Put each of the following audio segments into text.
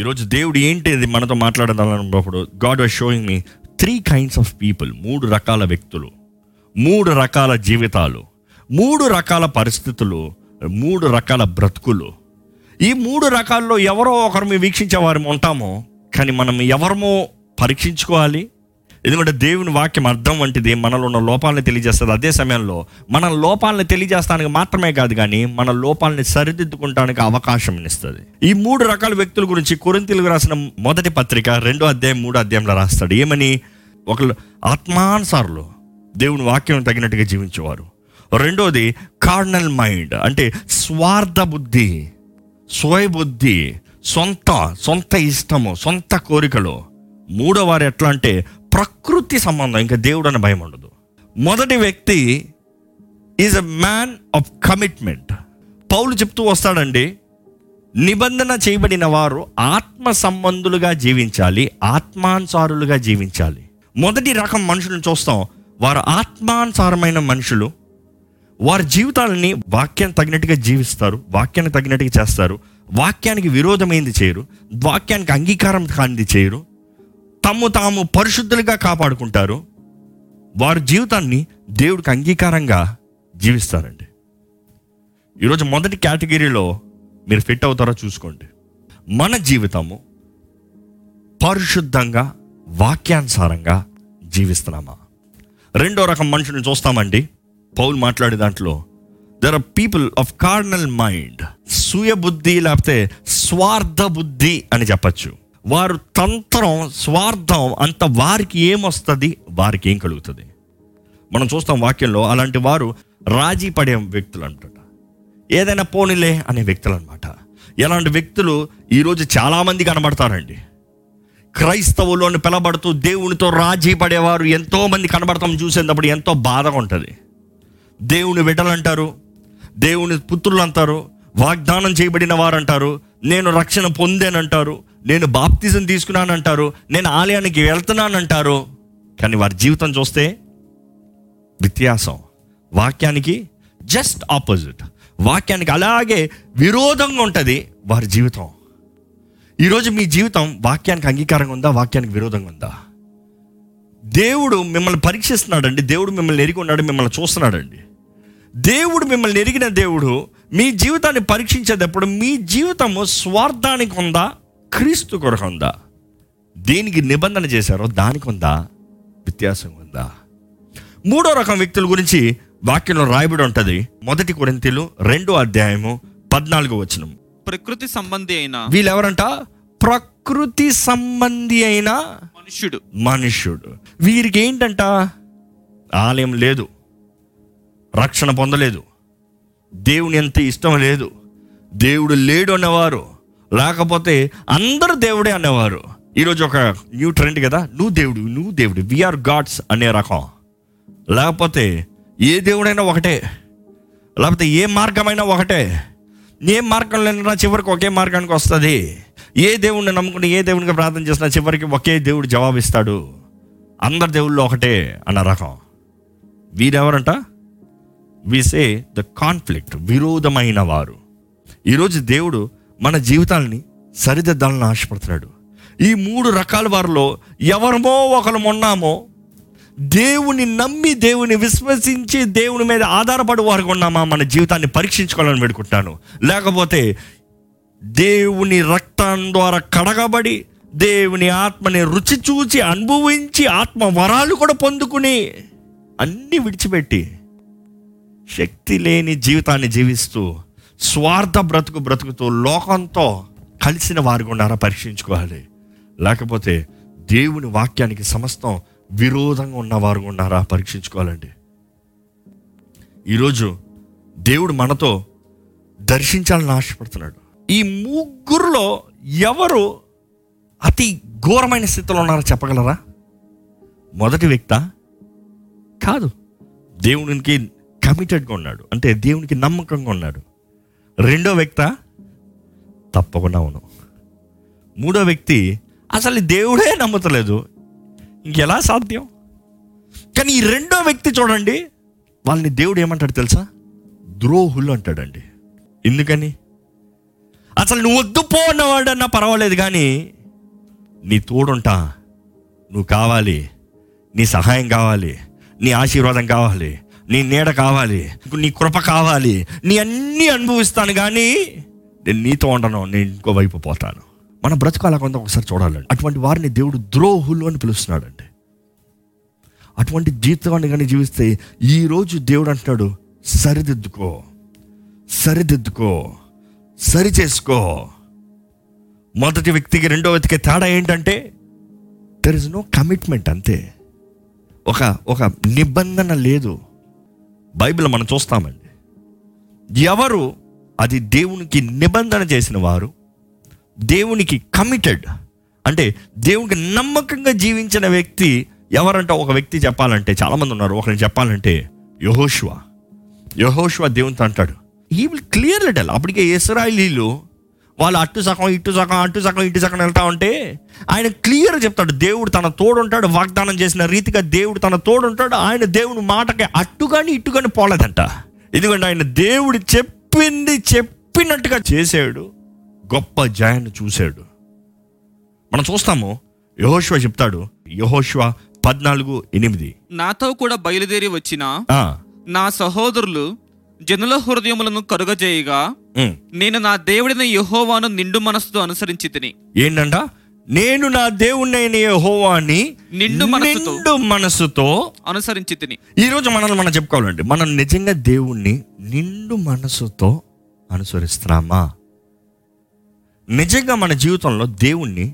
ఈరోజు దేవుడు ఏంటి ఇది మనతో మాట్లాడాలన్నప్పుడు God was showing me 3 kinds of people, 3 రకాల వ్యక్తులు, 3 రకాల జీవితాలు, 3 రకాల పరిస్థితులు, 3 రకాల బ్రతుకులు. ఈ 3 రకాల్లో ఎవరో ఒకరిని వీక్షించేవారు ఉంటామో, కానీ మనం ఎవరమో పరీక్షించుకోవాలి. ఎందుకంటే దేవుని వాక్యం అర్థం వంటిది, మనలో ఉన్న లోపాలను తెలియజేస్తుంది. అదే సమయంలో మన లోపాలను తెలియజేస్తానికి మాత్రమే కాదు, కానీ మన లోపాలని సరిదిద్దుకుంటానికి అవకాశం ఇస్తుంది. ఈ 3 రకాల వ్యక్తుల గురించి కొరింథీయులకు రాసిన మొదటి పత్రిక 2వ అధ్యాయం 3వ అధ్యాయంలో రాస్తాడు. ఏమని? ఒకళ్ళు ఆత్మానుసారులు, దేవుని వాక్యం తగినట్టుగా జీవించేవారు. 2వది కార్నల్ మైండ్, అంటే స్వార్థ బుద్ధి, స్వయబుద్ధి, సొంత ఇష్టము, సొంత కోరికలు. 3వవారు ఎట్లా అంటే ప్రకృతి సంబంధం, ఇంకా దేవుడు అనే భయం ఉండదు. మొదటి వ్యక్తి is a man of commitment. Paul చెప్తూ వస్తాడండి, నిబంధన చేయబడిన వారు ఆత్మ సంబంధులుగా జీవించాలి, ఆత్మానుసారులుగా జీవించాలి. మొదటి రకం మనుషులను చూస్తాం, వారు ఆత్మానుసారమైన మనుషులు. వారి జీవితాలని వాక్యానికి తగినట్టుగా జీవిస్తారు, వాక్యానికి తగినట్టుగా చేస్తారు, వాక్యానికి విరోధమైంది చేయరు, వాక్యానికి అంగీకారం కానిది చేయరు, తమ్ము తాము పరిశుద్ధులుగా కాపాడుకుంటారు, వారి జీవితాన్ని దేవుడికి అంగీకారంగా జీవిస్తారండి. ఈరోజు మొదటి కేటగిరీలో మీరు ఫిట్ అవుతారో చూసుకోండి. మన జీవితము పరిశుద్ధంగా వాక్యానుసారంగా జీవిస్తున్నామా? 2వ రకం మనుషులను చూస్తామండి. పౌలు మాట్లాడే దాంట్లో there are people of carnal mind, స్వీయ బుద్ధి లేకపోతే స్వార్థ బుద్ధి అని చెప్పచ్చు. వారు తంత్రం, స్వార్థం అంత వారికి ఏమొస్తుంది, వారికి ఏం కలుగుతుంది మనం చూస్తాం వాక్యంలో. అలాంటి వారు రాజీ పడే వ్యక్తులు అంటారు, ఏదైనా పోనీలే అనే వ్యక్తులు అనమాట. ఇలాంటి వ్యక్తులు ఈరోజు చాలామంది కనబడతారండి. క్రైస్తవులను పిలబడుతూ దేవునితో రాజీ పడేవారు ఎంతోమంది కనబడతాం. చూసేటప్పుడు ఎంతో బాధగా ఉంటుంది. దేవుని బిడ్డలు అంటారు, దేవుని పుత్రులు అంటారు, వాగ్దానం చేయబడిన వారు అంటారు, నేను రక్షణ పొందానంటారు, నేను బాప్తిజం తీసుకున్నానంటారు, నేను ఆలయానికి వెళ్తున్నానంటారు. కానీ వారి జీవితం చూస్తే వ్యత్యాసం, వాక్యానికి జస్ట్ ఆపోజిట్, వాక్యానికి అలాగే విరోధంగా ఉంటుంది వారి జీవితం. ఈరోజు మీ జీవితం వాక్యానికి అంగీకారంగా ఉందా, వాక్యానికి విరోధంగా ఉందా? దేవుడు మిమ్మల్ని పరీక్షిస్తున్నాడండి, దేవుడు మిమ్మల్ని ఎరిగి ఉన్నాడు, మిమ్మల్ని చూస్తున్నాడండి. దేవుడు మిమ్మల్ని ఎరిగిన దేవుడు మీ జీవితాన్ని పరీక్షించేటప్పుడు మీ జీవితము స్వార్థానికి ఉందా, క్రీస్తు కొరకు ఉందా, దేనికి నిబంధన చేశారో దానికి ఉందా, వ్యత్యాసం ఉందా? 3వ రకం వ్యక్తుల గురించి వాక్యంలో రాయబడి ఉంటుంది. 1 కొరింథీయులు 2వ అధ్యాయము 14వ వచనం. ప్రకృతి సంబంధి అయిన వీళ్ళెవరంట? ప్రకృతి సంబంధి అయిన మనుష్యుడు. వీరికి ఏంటంట? ఆలయం లేదు, రక్షణ పొందలేదు, దేవుని అంత ఇష్టం లేదు, దేవుడు లేడు అనేవారు, లేకపోతే అందరూ దేవుడే అనేవారు. ఈరోజు ఒక న్యూ ట్రెండ్ కదా, నువ్వు దేవుడు, వీఆర్ గాడ్స్ అనే రకం. లేకపోతే ఏ దేవుడైనా ఒకటే, లేకపోతే ఏ మార్గమైనా ఒకటే, ఏ మార్గంలోనైనా చివరికి ఒకే మార్గానికి వస్తుంది. ఏ దేవుడిని నమ్ముకుని ఏ దేవునికి ప్రార్థన చేసినా చివరికి ఒకే దేవుడు జవాబిస్తాడు, అందరు దేవుళ్ళు ఒకటే అన్న రకం. వీరెవరంట? వి సే ద కాన్ఫ్లిక్ట్, విరోధమైన వారు. ఈరోజు దేవుడు మన జీవితాలని సరిదిద్దాలని ఆశపడుతున్నాడు. ఈ 3 రకాల వారిలో ఎవరమో ఒకరు ఉన్నామో, దేవుని నమ్మి దేవుని విశ్వసించి దేవుని మీద ఆధారపడి వారు ఉన్నామా, మన జీవితాన్ని పరీక్షించుకోవాలని వేడుకుంటున్నాను. లేకపోతే దేవుని రక్తం ద్వారా కడగబడి దేవుని ఆత్మని రుచి చూచి అనుభవించి ఆత్మ వరాలు కూడా పొందుకుని అన్నీ విడిచిపెట్టి శక్తి లేని జీవితాన్ని జీవిస్తూ స్వార్థ బ్రతుకుతూ లోకంతో కలిసిన వారి గుండారా పరీక్షించుకోవాలి. లేకపోతే దేవుని వాక్యానికి సమస్తం విరోధంగా ఉన్న వారు గుండారా పరీక్షించుకోవాలండి. ఈరోజు దేవుడు మనతో దర్శించాలని ఆశపడుతున్నాడు. ఈ 3గురిలో ఎవరు అతి ఘోరమైన స్థితిలో ఉన్నారో చెప్పగలరా? మొదటి వ్యక్తి కాదు, దేవునికి కమిటెడ్గా ఉన్నాడు, అంటే దేవునికి నమ్మకంగా ఉన్నాడు. 2వ వ్యక్తి తప్పకుండా అవును. 3వ వ్యక్తి అసలు దేవుడే నమ్ముతలేదు, ఇంకెలా సాధ్యం? కానీ ఈ 2వ వ్యక్తి చూడండి, వాళ్ళని దేవుడు ఏమంటాడు తెలుసా? ద్రోహులు అంటాడండి. ఎందుకని? అసలు నువ్వు వద్దు పోన్నవాడన్నా పర్వాలేదు, కానీ నీ తోడుంటా, నువ్వు కావాలి, నీ సహాయం కావాలి, నీ ఆశీర్వాదం కావాలి, నీ నీడ కావాలి, నీ కృప కావాలి, నీ అన్నీ అనుభవిస్తాను కానీ నేను నీతో ఉండను, నేను ఇంకోవైపు పోతాను. మన బ్రతుకు అలా కొంత ఒకసారి చూడాలండి. అటువంటి వారిని దేవుడు ద్రోహులు అని పిలుస్తున్నాడు అండి. అటువంటి జీవితాన్ని కానీ జీవిస్తే ఈరోజు దేవుడు అంటున్నాడు, సరిదిద్దుకో, సరిదిద్దుకో, సరి చేసుకో. మొదటి వ్యక్తికి రెండో వ్యక్తికి తేడా ఏంటంటే దెర్ ఇస్ నో కమిట్మెంట్, అంతే. ఒక నిబంధన లేదు. బైబిల్ మనం చూస్తామండి, ఎవరు అది దేవునికి నిబంధన చేసిన వారు, దేవునికి కమిటెడ్ అంటే దేవునికి నమ్మకంగా జీవించిన వ్యక్తి ఎవరంటే, ఒక వ్యక్తి చెప్పాలంటే, చాలామంది ఉన్నారు, ఒకరిని చెప్పాలంటే యెహోషువ దేవునితో అంటాడు, హీ విల్ క్లియర్లీ టెల్. అప్పటికే ఇశ్రాయేలీలు వాళ్ళు అటు సగం ఇటు సగం వెళ్తా ఉంటే ఆయన క్లియర్గా చెప్తాడు, దేవుడు తన తోడుంటాడు, వాగ్దానం చేసిన రీతిగా దేవుడు తన తోడుంటాడు. ఆయన దేవుని మాటకి అట్టుగాని ఇటుగాని పోలేదంట, ఎందుకంటే ఆయన దేవుడు చెప్పింది చెప్పినట్టుగా చేసాడు. గొప్ప జయాన్ని చూశాడు. మనం చూస్తాము, యెహోషువ చెప్తాడు, యెహోషువ 14:8, నాతో కూడా బయలుదేరి వచ్చిన నా సహోదరులు జనుల హృదయములను కరుగజేయగా నేను నా దేవుడైన యెహోవాను నిండు మనసుతో అనుసరించి తిని. ఏంటంట? నేను నా దేవుడైన యెహోవాని నిండు మనసుతో అనుసరించి తిని. ఈరోజు మనల్ని మనం చెప్పుకోవాలండి, మనం నిజంగా దేవుణ్ణి నిండు మనసుతో అనుసరిస్తున్నామా? నిజంగా మన జీవితంలో దేవుణ్ణి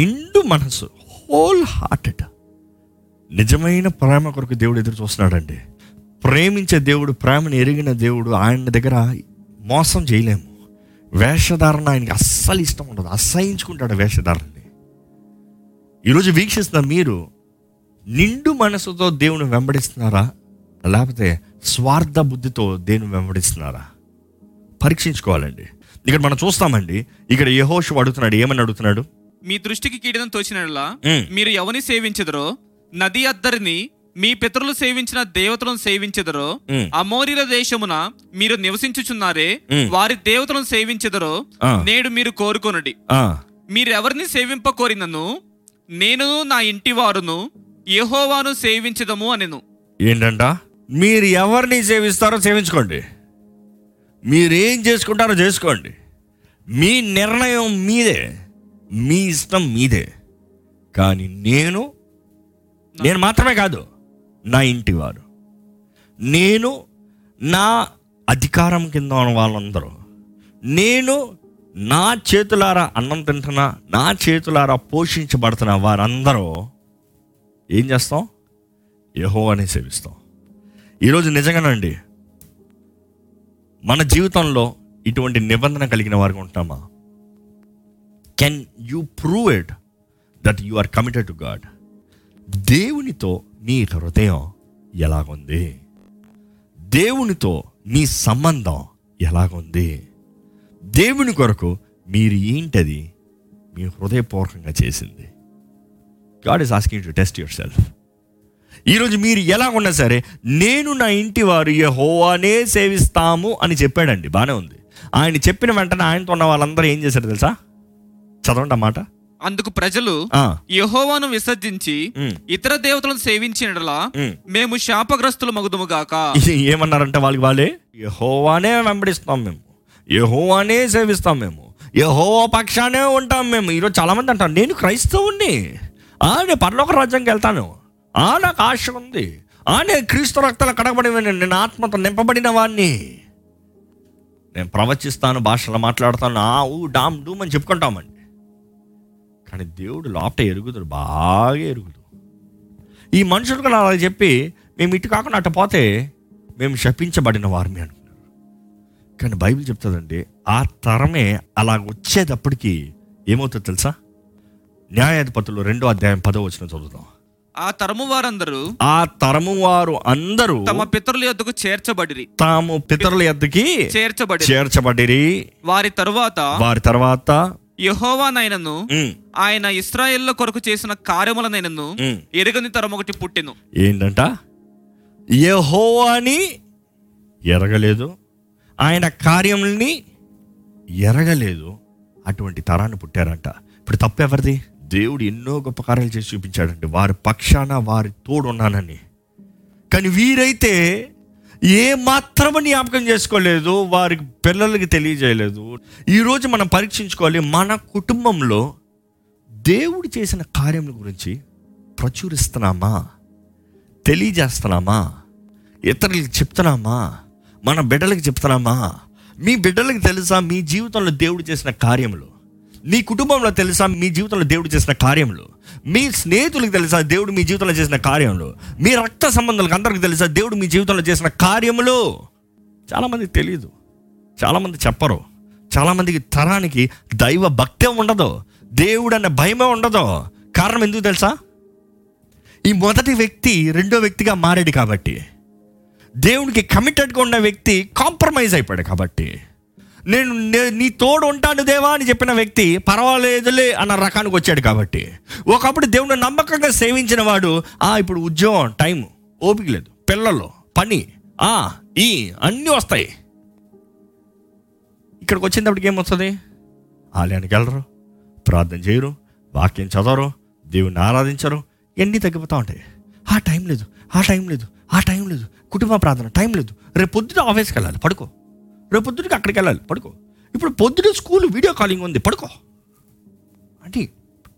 నిండు మనసు, హోల్ హార్టెడ్, నిజమైన ప్రేమ కొరకు దేవుడు ఎదురు చూస్తున్నాడండి. ప్రేమించే దేవుడు, ప్రేమను ఎరిగిన దేవుడు, ఆయన దగ్గర మోసం చేయలేము. వేషధారణ ఆయనకి అస్సలు ఇష్టం ఉండదు, అసహించుకుంటాడు వేషధారణని. ఈరోజు వీక్షిస్తున్న మీరు నిండు మనసుతో దేవుని వెంబడిస్తున్నారా, లేకపోతే స్వార్థ బుద్ధితో దేవుని వెంబడిస్తున్నారా? పరీక్షించుకోవాలండి. ఇక్కడ మనం చూస్తామండి, ఇక్కడ యెహోషువ అడుగుతున్నాడు, ఏమని అడుగుతున్నాడు? మీ దృష్టికి కీడెదను తోచినలా మీరు ఎవరిని సేవించెదరో, నది అద్దరిని మీ పితరులు సేవించిన దేవతలను సేవించెదరో, అమోరీల దేశమున మీరు నివసించుచున్నారే వారి దేవతలను సేవించెదరో, నేడు మీరు కోరుకొనుడి. మీరెవరిని సేవింప కోరినను నేను నా ఇంటి వారును యెహోవాను సేవించదము అనెను. ఏంటంట? మీరు ఎవరిని సేవిస్తారో సేవించుకోండి, మీరేం చేసుకుంటారో చేసుకోండి, మీ నిర్ణయం మీదే, మీ ఇష్టం మీదే, కానీ నేను మాత్రమే కాదు, నా ఇంటి వారు, నేను నా అధికారం కింద ఉన్న వాళ్ళందరూ, నేను నా చేతులారా అన్నం తింటున్నా, నా చేతులారా పోషించబడుతున్న వారందరూ ఏం చేస్తాం? యెహోవాని సేవిస్తాం. ఈరోజు నిజంగానండి మన జీవితంలో ఇటువంటి నిబంధన కలిగిన వారికి ఉంటామా? Can you prove it that you are committed to God? దేవునితో మీ హృదయం ఎలాగుంది? దేవునితో మీ సంబంధం ఎలాగుంది? దేవుని కొరకు మీరు ఏంటది మీ హృదయపూర్వకంగా చేసింది? God is asking to test your self. ఈరోజు మీరు ఎలా ఉన్నా సరే, నేను నా ఇంటి వారు యెహోవానే సేవిస్తాము అని చెప్పాడండి, బాగానే ఉంది. ఆయన చెప్పిన వెంటనే ఆయనతో ఉన్న వాళ్ళందరూ ఏం చేశారు తెలుసా? చదవండి మాట. అందుకు ప్రజలు, యెహోవాను విసర్జించి ఇతర దేవతలను సేవించినట్ల మేము శాపగ్రస్తులు మగుదుము గాక. ఏమన్నారంటే వాళ్ళకి వాళ్ళే, యెహోవానే వెంబడిస్తాం మేము, యెహోవానే సేవిస్తాం మేము, యెహోవా పక్షానే ఉంటాం మేము. ఈరోజు చాలా మంది అంటారు, నేను క్రైస్తవుణ్ణి, నేను పరలోక రాజ్యానికి వెళ్తాను, నాకు ఆశ ఉంది, నేను క్రీస్తు రక్తాలు కడగబడిన, నేను ఆత్మతో నింపబడిన వాడిని, నేను ప్రవచిస్తాను, భాషలో మాట్లాడతాను, డామ్ డూమ్ అని చెప్పుకుంటామండి. కానీ దేవుడు లోపట ఎరుగుతాడు, బాగా ఎరుగుతాడు. ఈ మనుషులకు అలా చెప్పి మేము ఇటు కాకుండా అటు పోతే మేము శపించబడిన వారిని అనుకున్నారు. కానీ బైబిల్ చెప్తుందండి, ఆ తరమే అలా వచ్చేటప్పటికి ఏమవుతుంది తెలుసా? న్యాయాధిపతులు 2:10 చదువుతాం. ఆ తరము వారందరూ తమ పితరుల యొద్దకు చేర్చబడిరి. వారి తర్వాత యెహోవానైనను ఆయన ఇశ్రాయేలుల కొరకు చేసిన కార్యములనైనను ఎరగని తరం ఒకటి పుట్టెను. ఏంటంట? యెహోవాని ఎరగలేదు, ఆయన కార్యముల్ని ఎరగలేదు, అటువంటి తరాన్ని పుట్టారంట. ఇప్పుడు తప్పు ఎవరిది? దేవుడు ఎన్నో గొప్ప కార్యాలు చేసి చూపించాడంటే వారి పక్షాన వారి తోడు ఉన్నానని. కానీ వీరైతే ఏ మాత్రము జ్ఞాపకం చేసుకోలేదు, వారి పిల్లలకి తెలియజేయలేదు. ఈరోజు మనం పరీక్షించుకోవాలి, మన కుటుంబంలో దేవుడు చేసిన కార్యముల గురించి ప్రచురిస్తున్నామా, తెలియజేస్తున్నామా, ఇతరులకి చెప్తున్నామా, మన బిడ్డలకి చెప్తున్నామా? మీ బిడ్డలకి తెలుసా మీ జీవితంలో దేవుడు చేసిన కార్యములు? మీ కుటుంబంలో తెలుసా మీ జీవితంలో దేవుడు చేసిన కార్యములు? మీ స్నేహితులకు తెలుసా దేవుడు మీ జీవితంలో చేసిన కార్యములు? మీ రక్త సంబంధాలకు అందరికీ తెలుసా దేవుడు మీ జీవితంలో చేసిన కార్యములు? చాలామందికి తెలియదు, చాలామంది చెప్పరు, చాలామందికి తరానికి దైవ భక్తే ఉండదు, దేవుడు అనే భయమే ఉండదు. కారణం ఎందుకు తెలుసా? ఈ మొదటి వ్యక్తి రెండో వ్యక్తిగా మారాడు కాబట్టి, దేవునికి కమిటెడ్గా ఉన్న వ్యక్తి కాంప్రమైజ్ అయిపోయాడు కాబట్టి, నీ తోడు ఉంటాను దేవా అని చెప్పిన వ్యక్తి పర్వాలేదులే అన్న రకానికి వచ్చాడు కాబట్టి. ఒకప్పుడు దేవుని నమ్మకంగా సేవించిన వాడు ఇప్పుడు ఉద్యోగం, టైం, ఓపిక లేదు, పిల్లలు, పని, ఈ అన్నీ వస్తాయి. ఇక్కడికి వచ్చేటప్పటికి ఏమొస్తుంది? ఆలయానికి వెళ్ళరు, ప్రార్థన చేయరు, వాక్యం చదవరు, దేవుని ఆరాధించరు, ఎన్ని తగ్గిపోతూ ఉంటాయి. ఆ టైం లేదు, కుటుంబ ప్రార్థన టైం లేదు, రేపు పొద్దున ఆఫీస్కి వెళ్ళాలి పడుకో, రేపు పొద్దునకి అక్కడికి వెళ్ళాలి పడుకో, ఇప్పుడు పొద్దున స్కూల్ వీడియో కాలింగ్ ఉంది పడుకో అంటే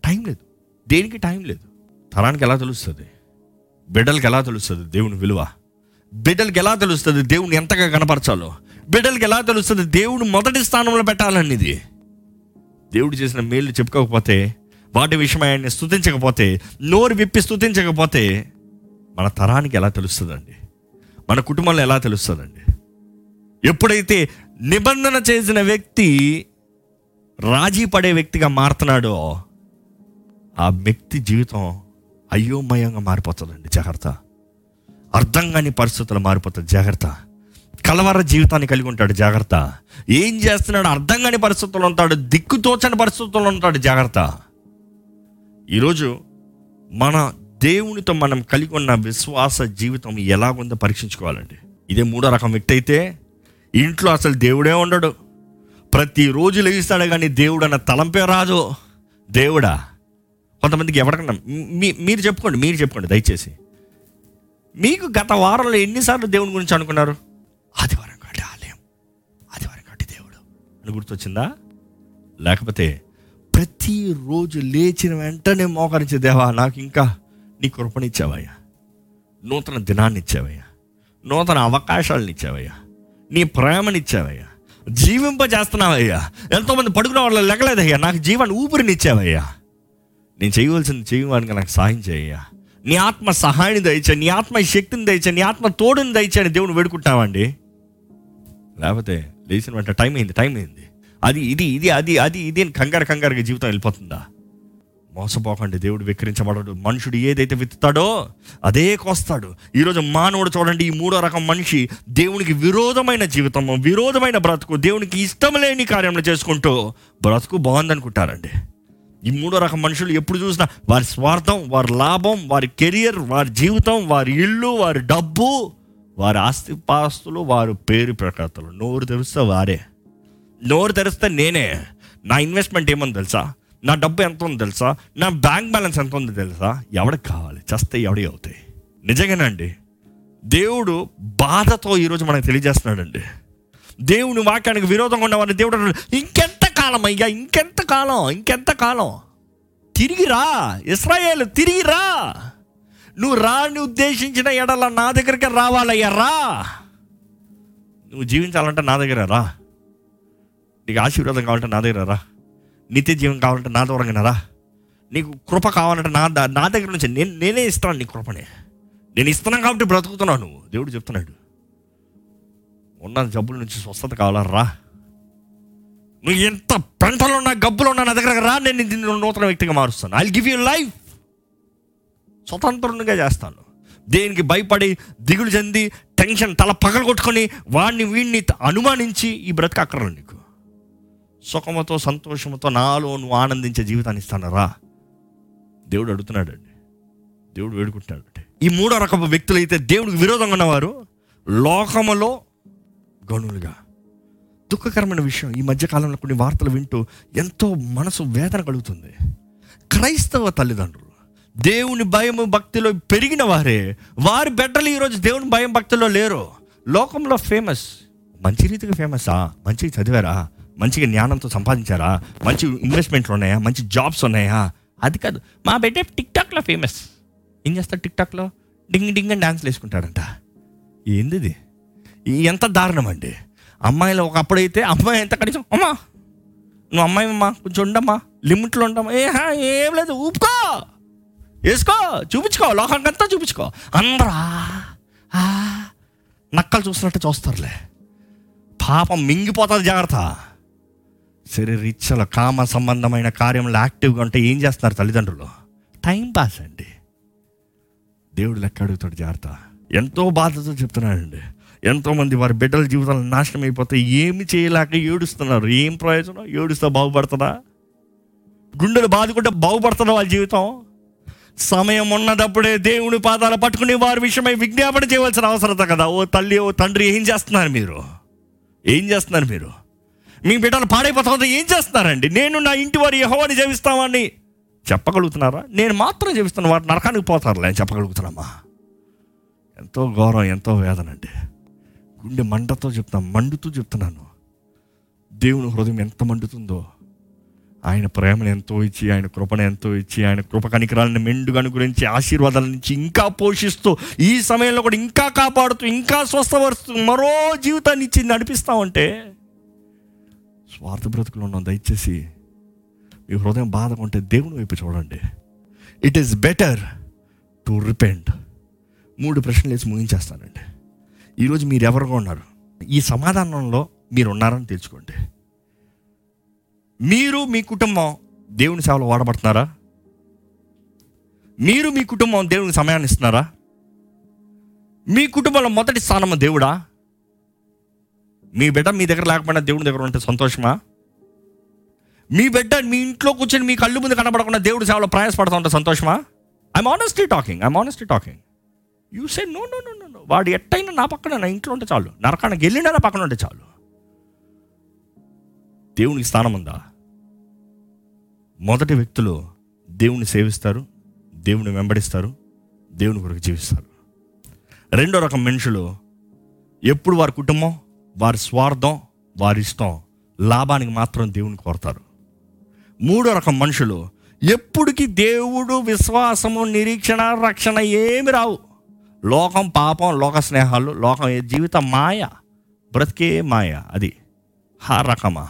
టైం లేదు, దేనికి టైం లేదు. తరానికి ఎలా తెలుస్తుంది? బిడ్డలకి ఎలా తెలుస్తుంది దేవుని విలువ? బిడ్డలకి ఎలా తెలుస్తుంది దేవుని ఎంతగా కనపరచాలో? బిడ్డలకి ఎలా తెలుస్తుంది దేవుని మొదటి స్థానంలో పెట్టాలనేది? దేవుడు చేసిన మేలు చెప్పుకోకపోతే, వాటి విషయమై ఆయన్ని స్తుతించకపోతే, నోరు విప్పి స్తుతించకపోతే మన తరానికి ఎలా తెలుస్తుందండి? మన కుటుంబంలో ఎలా తెలుస్తుందండి? ఎప్పుడైతే నిబంధన చేసిన వ్యక్తి రాజీ పడే వ్యక్తిగా మారుతున్నాడో ఆ వ్యక్తి జీవితం అయోమయంగా మారిపోతుందండి. జాగ్రత్త. అర్థం కాని పరిస్థితులు మారిపోతుంది. జాగ్రత్త. కలవర జీవితాన్ని కలిగి ఉంటాడు. జాగ్రత్త. ఏం చేస్తున్నాడు అర్థం కాని పరిస్థితుల్లో ఉంటాడు, దిక్కుతోచని పరిస్థితుల్లో ఉంటాడు. జాగ్రత్త. ఈరోజు మన దేవునితో మనం కలిగి ఉన్న విశ్వాస జీవితం ఎలాగుందో పరీక్షించుకోవాలండి. ఇదే మూడో రకం వ్యక్తి అయితే ఇంట్లో అసలు దేవుడే ఉండడు, ప్రతిరోజు లేగిస్తాడు కానీ దేవుడు అన్న తలంపే రాదు. దేవుడా? కొంతమందికి ఎవరికన్నా మీరు చెప్పుకోండి, దయచేసి మీకు గత వారంలో ఎన్నిసార్లు దేవుని గురించి అనుకున్నారు? ఆదివారం కాబట్టి ఆలయం, ఆదివారం కాబట్టి దేవుడు అని గుర్తొచ్చిందా? లేకపోతే ప్రతిరోజు లేచిన వెంటనే మోకరించి దేవా నాకు ఇంకా నీ కృపనిచ్చావయ్యా, నూతన దినాన్ని ఇచ్చావయ్యా, నూతన అవకాశాలను ఇచ్చావయ్యా, నీ ప్రేమనిచ్చావయ్యా, జీవింపజేస్తున్నావయ్యా, ఎంతోమంది పడుకునే వాళ్ళు లెగలేదయ్యా, నాకు జీవాన్ని ఊపిరినిచ్చావయ్యా, నేను చేయవలసింది చేయడానికి నాకు సహాయం చేయ్యా, నీ ఆత్మ సహాయాన్ని దయచేయి, నీ ఆత్మ శక్తిని దయచేయి, నీ ఆత్మ తోడుని దయచేయని దేవుని వేడుకుంటామండి. లేకపోతే లేచిన వెంట టైం అయింది అది ఇది అని కంగారుగా జీవితం వెళ్ళిపోతుందా? మోసపోకండి. దేవుడు వెక్కిరించబడడు. మనుషుడు ఏదైతే విత్తుతాడో అదే కోస్తాడు. ఈరోజు మానవుడు చూడండి, ఈ మూడో రకం మనిషి దేవునికి విరోధమైన జీవితము, విరోధమైన బ్రతుకు, దేవునికి ఇష్టం లేని కార్యములు చేసుకుంటూ బ్రతుకు బాగుందనుకుంటారండి. ఈ మూడో రకం మనుషులు ఎప్పుడు చూసినా వారి స్వార్థం, వారి లాభం, వారి కెరియర్, వారి జీవితం, వారి ఇల్లు, వారి డబ్బు, వారి ఆస్తిపాస్తులు, వారి పేరు ప్రఖ్యాతలు. నోరు తెరిస్తే నేనే, నా ఇన్వెస్ట్మెంట్ ఏమో తెలుసా, నా డబ్బు ఎంత ఉందో తెలుసా, నా బ్యాంక్ బ్యాలెన్స్ ఎంత ఉందో తెలుసా. ఎవడికి కావాలి? చస్తే ఎవడి అవుతాయి? నిజంగానండి దేవుడు బాధతో ఈరోజు మనకు తెలియజేస్తున్నాడండి. దేవుని వాక్యానికి విరోధంగా ఉన్నవాడిని దేవుడు ఇంకెంత కాలం అయ్యా తిరిగిరా ఇశ్రాయేలు, తిరిగిరా, నువ్వు రాని ఉద్దేశించిన ఎడల నా దగ్గరికి రావాలయ్యా, రా, నువ్వు జీవించాలంటే నా దగ్గర రా, నీకు ఆశీర్వాదం కావాలంటే నా దగ్గర రా, నిత్య జీవం కావాలంటే నా దూరంగా రా, నీకు కృప కావాలంటే నా దగ్గర నుంచి నేనే ఇస్తాను, నీ కృపనే నేను ఇస్తున్నాను కాబట్టి బ్రతుకుతున్నాను నువ్వు. దేవుడు చెప్తున్నాడు, ఉన్న జబ్బుల నుంచి స్వస్థత కావాలా, రా, నువ్వు ఎంత పంటలో ఉన్నా గబ్బులో ఉన్నా నా దగ్గర రా, నేను నిన్ను నూతన వ్యక్తిగా మారుస్తాను, I will give you life, స్వతంత్రంగా చేస్తాను. దేనికి భయపడి దిగులు చెంది టెన్షన్ తల పగలు కొట్టుకొని వాడిని వీడిని అనుమానించి ఈ బ్రతుకు అక్కర్లేదు నీకు. సుఖముతో సంతోషముతో నాలో నువ్వు ఆనందించే జీవితాన్ని ఇస్తాను రా, దేవుడు అడుగుతున్నాడు అండి, దేవుడు వేడుకుంటున్నాడు అండి. ఈ మూడో రకపు వ్యక్తులు అయితే దేవుడికి విరోధంగా ఉన్నవారు లోకములో గనులుగా, దుఃఖకరమైన విషయం, ఈ మధ్యకాలంలో కొన్ని వార్తలు వింటూ ఎంతో మనసు వేదన కలుగుతుంది. క్రైస్తవ తల్లిదండ్రులు, దేవుని భయము భక్తిలో పెరిగిన వారే, వారి బిడ్డలు ఈరోజు దేవుని భయం భక్తిలో లేరు. లోకంలో ఫేమస్, మంచి రీతిగా ఫేమసా, మంచిగా చదివారా, మంచిగా జ్ఞానంతో సంపాదించారా, మంచి ఇన్వెస్ట్మెంట్లు ఉన్నాయా, మంచి జాబ్స్ ఉన్నాయా, అది కాదు. మా బిడ్డ టిక్టాక్లో ఫేమస్, ఏం చేస్తాడు, టిక్టాక్లో డింగ్ డింగ్ అని డాన్స్లు వేసుకుంటాడంట. ఏంది, ఎంత దారుణం అండి. అమ్మాయిలు ఒకప్పుడైతే అమ్మాయి ఎంత కనీసం, అమ్మా నువ్వు అమ్మాయి అమ్మా కొంచెం ఉండమ్మా, లిమిట్లో ఉండమ్మా, ఏం లేదు ఊపుకో వేసుకో చూపించుకో, లోకానికంతా చూపించుకో, అందరూ నక్కలు చూస్తున్నట్టు చూస్తారులే, పాపం మింగిపోతుంది జాగ్రత్త. శరీరీచ్ఛల కామ సంబంధమైన కార్యంలో యాక్టివ్గా ఉంటే ఏం చేస్తున్నారు తల్లిదండ్రులు, టైంపాస్ అండి. దేవుడు లెక్క అడుగుతాడు జాగ్రత్త. ఎంతో బాధతో చెప్తున్నాడండి, ఎంతోమంది వారి బిడ్డల జీవితాలు నాశనం అయిపోతే ఏమి చేయలేక ఏడుస్తున్నారు. ఏం ప్రయోజనం, ఏడుస్తా బాగుపడుతుందా, గుండెలు బాదుకుంటే బాగుపడుతుందా వాళ్ళ జీవితం. సమయం ఉన్నదప్పుడే దేవుని పాదాలు పట్టుకుని వారి విషయమై విజ్ఞాపన చేయవలసిన అవసరత కదా. ఓ తల్లి, ఓ తండ్రి, ఏం చేస్తున్నారు మీరు మీ బిడ్డలు పాడైపోతుంటే ఏం చేస్తున్నారండి. నేను నా ఇంటి వారి యెహోవాని జీవిస్తామని చెప్పగలుగుతున్నారా, నేను మాత్రం జీవిస్తున్న వారు నరకానికి పోతారులే అని చెప్పగలుగుతున్నామా. ఎంతో గౌరవం, ఎంతో వేదన అండి. గుండె మంటతో చెప్తాను, మండుతూ చెప్తున్నాను. దేవుని హృదయం ఎంత మండుతుందో, ఆయన ప్రేమను ఎంతో ఇచ్చి, ఆయన కృపను ఎంతో ఇచ్చి, ఆయన కృప కనికరాలను మెండుగాను గురించి ఆశీర్వాదాల నుంచి ఇంకా పోషిస్తూ, ఈ సమయంలో కూడా ఇంకా కాపాడుతూ, ఇంకా స్వస్థపరుస్తూ, మరో జీవితాన్ని ఇచ్చి నడిపిస్తామంటే స్వార్థ బ్రతుకులు ఉన్నాం. దయచేసి మీ హృదయం బాధగా ఉంటే దేవుని వైపు చూడండి. It is better to repent. 3 ప్రశ్నలు వేసి ముగించేస్తానండి. ఈరోజు మీరు ఎవరుగా ఉన్నారు, ఈ సమాధానంలో మీరు ఉన్నారని తెలుసుకోండి. మీరు మీ కుటుంబం దేవుని సేవలో వాడబడుతున్నారా, మీరు మీ కుటుంబం దేవుని సమయాన్ని ఇస్తున్నారా, మీ కుటుంబంలో మొదటి స్థానము దేవుడా, మీ బిడ్డ మీ దగ్గర లేకపోయినా దేవుని దగ్గర ఉంటే సంతోషమా, మీ బిడ్డ మీ ఇంట్లో కూర్చొని మీ కళ్ళు ముందు కనబడకుండా దేవుడి సేవలో ప్రయాసపడుతూ ఉంటే సంతోషమా. I'm honestly talking. You say no no no no. వాడు ఎట్టయినా నా పక్కన, నా ఇంట్లో ఉంటే చాలు, నరకానికి వెళ్ళినా నా పక్కన ఉంటే చాలు. దేవునికి స్థానం ఉందా? మొదటి వ్యక్తులు దేవుని సేవిస్తారు, దేవుని వెంబడిస్తారు, దేవుని కొరకు జీవిస్తారు. రెండో రకం మనుషులు ఎప్పుడు వారి కుటుంబం, వారి స్వార్థం, వారి ఇష్టం, లాభానికి మాత్రం దేవుని కోరతారు. మూడో రకం మనుషులు ఎప్పటికీ దేవుడు, విశ్వాసము, నిరీక్షణ, రక్షణ ఏమి రావు. లోకం, పాపం, లోక స్నేహాలు, లోకం జీవితం మాయ, బ్రతికే మాయ, అది ఆ రకమా.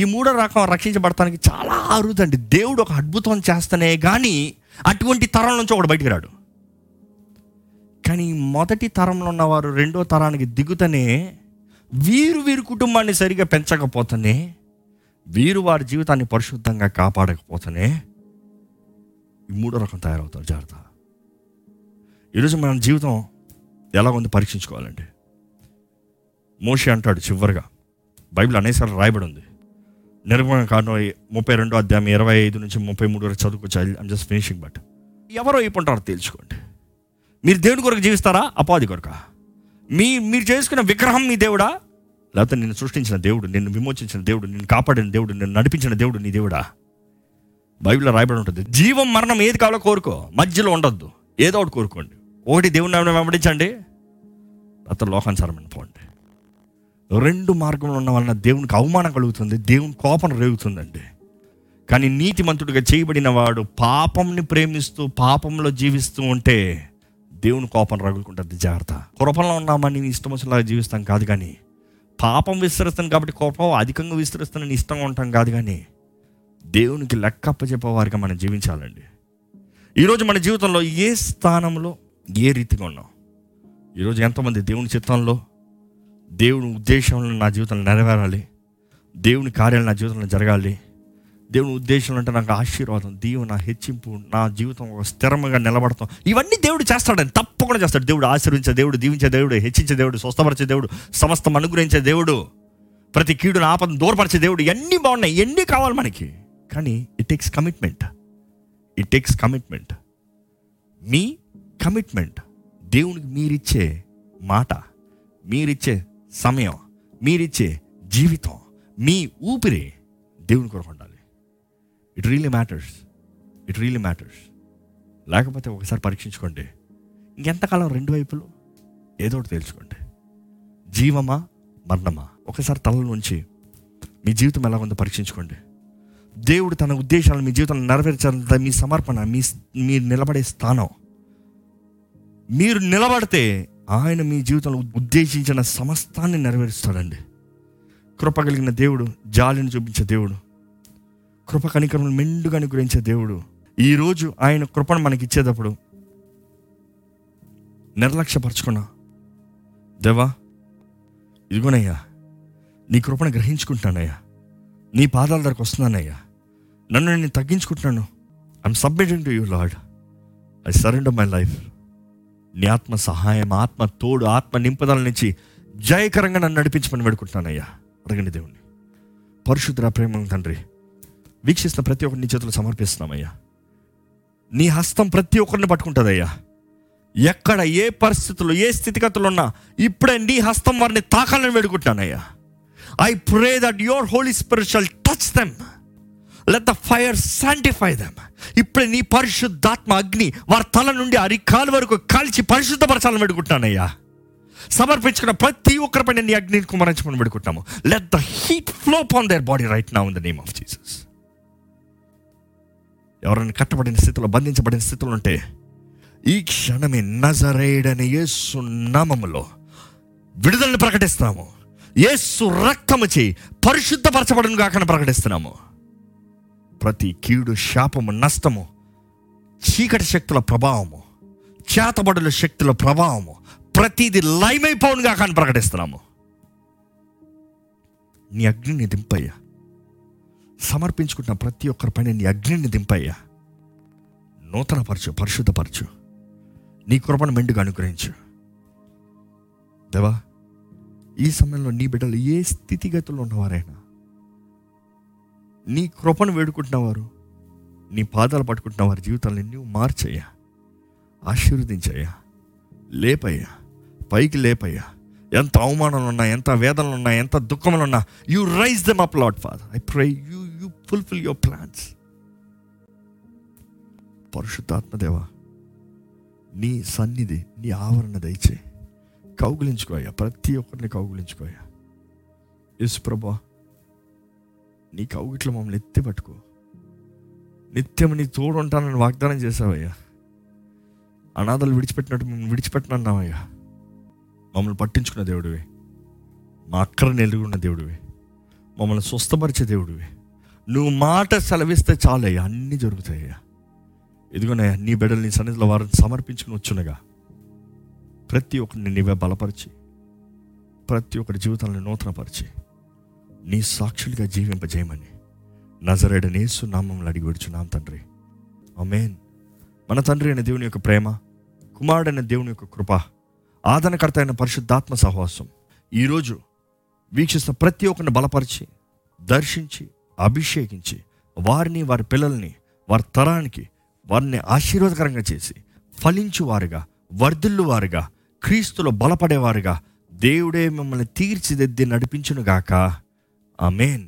ఈ మూడో రకం రక్షించబడటానికి చాలా అరుదండి. దేవుడు ఒక అద్భుతం చేస్తనే కానీ అటువంటి తరం నుంచి ఒకడు బయటికి రాడు. కానీ మొదటి తరంలో ఉన్నవారు రెండో తరానికి దిగుతనే, వీరు కుటుంబాన్ని సరిగా పెంచకపోతేనే, వీరు వారి జీవితాన్ని పరిశుద్ధంగా కాపాడకపోతేనే ఈ మూడో రకం తయారవుతారు. జాగ్రత్త. ఈరోజు మన జీవితం ఎలా ఉందో పరీక్షించుకోవాలండి. మోషే అంటాడు చివరిగా, బైబిల్ అనేసారి రాయబడి ఉంది, నిర్గమన కాండం 32:25-33 వరకు చదువుకోవచ్చు. I'm just finishing. బట్ ఎవరో అయిపోంటారో తెలుసుకోండి. మీరు దేవుని కొరకు జీవిస్తారా, అపాధి కొరక? మీరు చేసుకున్న విగ్రహం మీ దేవుడా, లేకపోతే నిన్ను సృష్టించిన దేవుడు, నిన్ను విమోచించిన దేవుడు, నిన్ను కాపాడిన దేవుడు, నిన్ను నడిపించిన దేవుడు నీ దేవుడా? బైబిల్లో రాయబడి ఉంటుంది, జీవం మరణం ఏది కావాలో కోరుకో, మధ్యలో ఉండొద్దు, ఏదో ఒకటి కోరుకోండి. ఒకటి దేవుని వెంబడించండి, అత లోకానుసారమని పోండి. రెండు మార్గంలో ఉన్న వలన దేవునికి అవమానం కలుగుతుంది, దేవుని కోపం రేగుతుందండి. కానీ నీతి మంతుడిగా చేయబడిన వాడు పాపంని ప్రేమిస్తూ పాపంలో జీవిస్తూ ఉంటే దేవుని కోపం రగులుకుంటుంది. జాగ్రత్త. కృపంలో ఉన్నామని నీ ఇష్టం వచ్చినలాగా జీవిస్తాం కాదు, కానీ పాపం విస్తరిస్తాను కాబట్టి కోపం అధికంగా విస్తరిస్తానని ఇష్టంగా ఉంటాం కాదు, కానీ దేవునికి లెక్క అప్పచెప్పేవారిగా మనం జీవించాలండి. ఈరోజు మన జీవితంలో ఏ స్థానంలో, ఏ రీతిగా ఉన్నాం? ఈరోజు ఎంతమంది దేవుని చిత్తంలో, దేవుని ఉద్దేశంలో నా జీవితంలో నెరవేరాలి, దేవుని కార్యాలు నా జీవితంలో జరగాలి, దేవుని ఉద్దేశంలో అంటే నాకు ఆశీర్వాదం, దీవెన, హెచ్చింపు, నా జీవితం ఒక స్థిరంగా నిలబడతాం, ఇవన్నీ దేవుడు చేస్తాడని తప్పకుండా చేస్తాడు. దేవుడు ఆశీర్వించే దేవుడు, దీవించే దేవుడు, హెచ్చించే దేవుడు, స్వస్థపరిచే దేవుడు, సమస్తం అనుగ్రహించే దేవుడు, ప్రతి కీడును ఆపదను దూరపరిచే దేవుడు. ఎన్ని బాగున్నాయి, ఎన్ని కావాలి మనకి, కానీ ఇట్ టేక్స్ కమిట్మెంట్. మీ కమిట్మెంట్, దేవునికి మీరిచ్చే మాట, మీరిచ్చే సమయం, మీరిచ్చే జీవితం, మీ ఊపిరి దేవుని కొరకు ఉండాలి. It really matters. లేకపోతే ఒకసారి పరీక్షించుకోండి. ఇంకెంతకాలం రెండు వైపులు ఏదో ఒకటి తెలుసుకోండి, జీవమా మరణమా. ఒకసారి తల నుంచి మీ జీవితం ఎలా ఉందో పరీక్షించుకోండి. దేవుడు తన ఉద్దేశాలను మీ జీవితంలో నెరవేర్చాలంటే మీ సమర్పణ, మీరు నిలబడే స్థానం, మీరు నిలబడితే ఆయన మీ జీవితంలో ఉద్దేశించిన సమస్తాన్ని నెరవేరుస్తాడండి. కృప కలిగిన దేవుడు, జాలిని చూపించే దేవుడు, కృప కనికరమును మెండుగా అనుగ్రహించే దేవుడు. ఈరోజు ఆయన కృపను మనకి ఇచ్చేటప్పుడు నిర్లక్ష్యపరచుకున్నా, దేవా ఇదిగోనయ్యా నీ కృపను గ్రహించుకుంటున్నానయ్యా, నీ పాదాల దగ్గరకు వస్తున్నానయ్యా, నన్ను నేను తగ్గించుకుంటున్నాను. I'm submitting to you Lord, I surrender my life. నీ ఆత్మ సహాయం, ఆత్మ తోడు, ఆత్మ నింపుదల నుంచి జయకరంగా నన్ను నడిపించమని వేడుకుంటున్నానయ్యా. అడగండి దేవుణ్ణి. పరిశుద్ధ ప్రేమ తండ్రి, వీక్షిస్తున్న ప్రతి ఒక్కరిని నీ చేతులు సమర్పిస్తున్నామయ్యా. నీ హస్తం ప్రతి ఒక్కరిని పట్టుకుంటుందయ్యా. ఎక్కడ ఏ పరిస్థితుల్లో ఏ స్థితిగతులు ఉన్నా ఇప్పుడే నీ హస్తం వారిని తాకాలని వేడుకుంటున్నానయ్యా. I pray that your Holy Spirit shall touch them. Let the fire sanctify them. ఇప్పుడు నీ పరిశుద్ధాత్మ అగ్ని వారి తల నుండి అరికాలు వరకు కాల్చి పరిశుద్ధపరచాలని పెట్టుకుంటున్నానయ్యా. సమర్పించుకున్న ప్రతి ఒక్కరి పైన నీ అగ్ని కుమరించమని పెట్టుకుంటున్నాము. Let the heat flow upon their body right now in the name of Jesus. ఎవరైనా కట్టబడిన స్థితిలో, బంధించబడిన స్థితిలో ఉంటే ఈ క్షణమే నజరేయుడైన యేసు నామములో విడుదలను ప్రకటిస్తాము. యేసు రక్తము చేయి పరిశుద్ధపరచబడును గాక ప్రకటిస్తున్నాము. ప్రతి కీడు, శాపము, నష్టము, చీకటి శక్తుల ప్రభావము, చేతబడుల శక్తుల ప్రభావము, ప్రతిది లయమైపోను గాక ప్రకటిస్తున్నాము. నీ అగ్నిని దింపయ్యా. సమర్పించుకుంటున్న ప్రతి ఒక్కరి పైన నీ అగ్నిని దింపయ్యా. నూతనపరచు, పరిశుద్ధపరచు, నీ కృపను మెండుగా అనుగ్రహించు. దేవా ఈ సమయంలో నీ బిడ్డలు ఏ స్థితిగతుల్లో ఉన్నవారైనా నీ కృపను వేడుకుంటున్నవారు, నీ పాదాలు పట్టుకుంటున్న వారి జీవితాలను నువ్వు మార్చయ్యా, ఆశీర్వదించయ్యా, లేపయ్యా, పైకి లేపయ్యా. ఎంత అవమానాలు ఉన్నా, ఎంత వేదనలు ఉన్నా, ఎంత దుఃఖములు ఉన్నా, you raise them up Lord Father. I pray you fulfil your plans. పరిశుద్ధాత్మదేవా నీ సన్నిధి, నీ ఆవరణ దయచేయి. కౌగులించుకోయా, ప్రతి ఒక్కరిని కౌగులించుకోయా. యేసు ప్రభువా నీ కౌగిట్లో మమ్మల్ని ఎత్తి పట్టుకో. నిత్యం నీ తోడుంటానని వాగ్దానం చేసావయ్యా. అనాథలు విడిచిపెట్టినట్టు మేము విడిచిపెట్టనన్నావయ్యా. మమ్మల్ని పట్టించుకున్న దేవుడివి, మా అక్కరని ఎలుగున్న దేవుడివి, మమ్మల్ని స్వస్థపరిచే దేవుడివి. నువ్వు మాట సెలవిస్తే చాలయ్యా, అన్నీ జరుగుతాయ్యా. ఇదిగోనయ్యా నీ బిడ్డలు నీ సన్నిధిలో వారిని సమర్పించుకుని వచ్చునగా ప్రతి ఒక్కరిని నీవే బలపరిచి, ప్రతి ఒక్కరి జీవితాలను నూతనపరిచి, నీ సాక్షులుగా జీవింపజేయమని నజరేయుడైన యేసు నామములో అడిగి వేడుచున్నాం తండ్రి, ఆమేన్. మన తండ్రి అయిన దేవుని యొక్క ప్రేమ, కుమారుడైన దేవుని యొక్క కృప, ఆదరణకర్త అయిన పరిశుద్ధాత్మ సహవాసం ఈరోజు వీక్షిస్తున్న ప్రతి ఒక్కరిని బలపరిచి, దర్శించి, అభిషేకించి, వారిని, వారి పిల్లల్ని, వారి తరానికి వారిని ఆశీర్వాదకరంగా చేసి, ఫలించువారుగా, వర్ధిల్లువారుగా, క్రీస్తులో బలపడేవారుగా దేవుడే మిమ్మల్ని తీర్చిదిద్ది నడిపించునుగాక. ఆమేన్.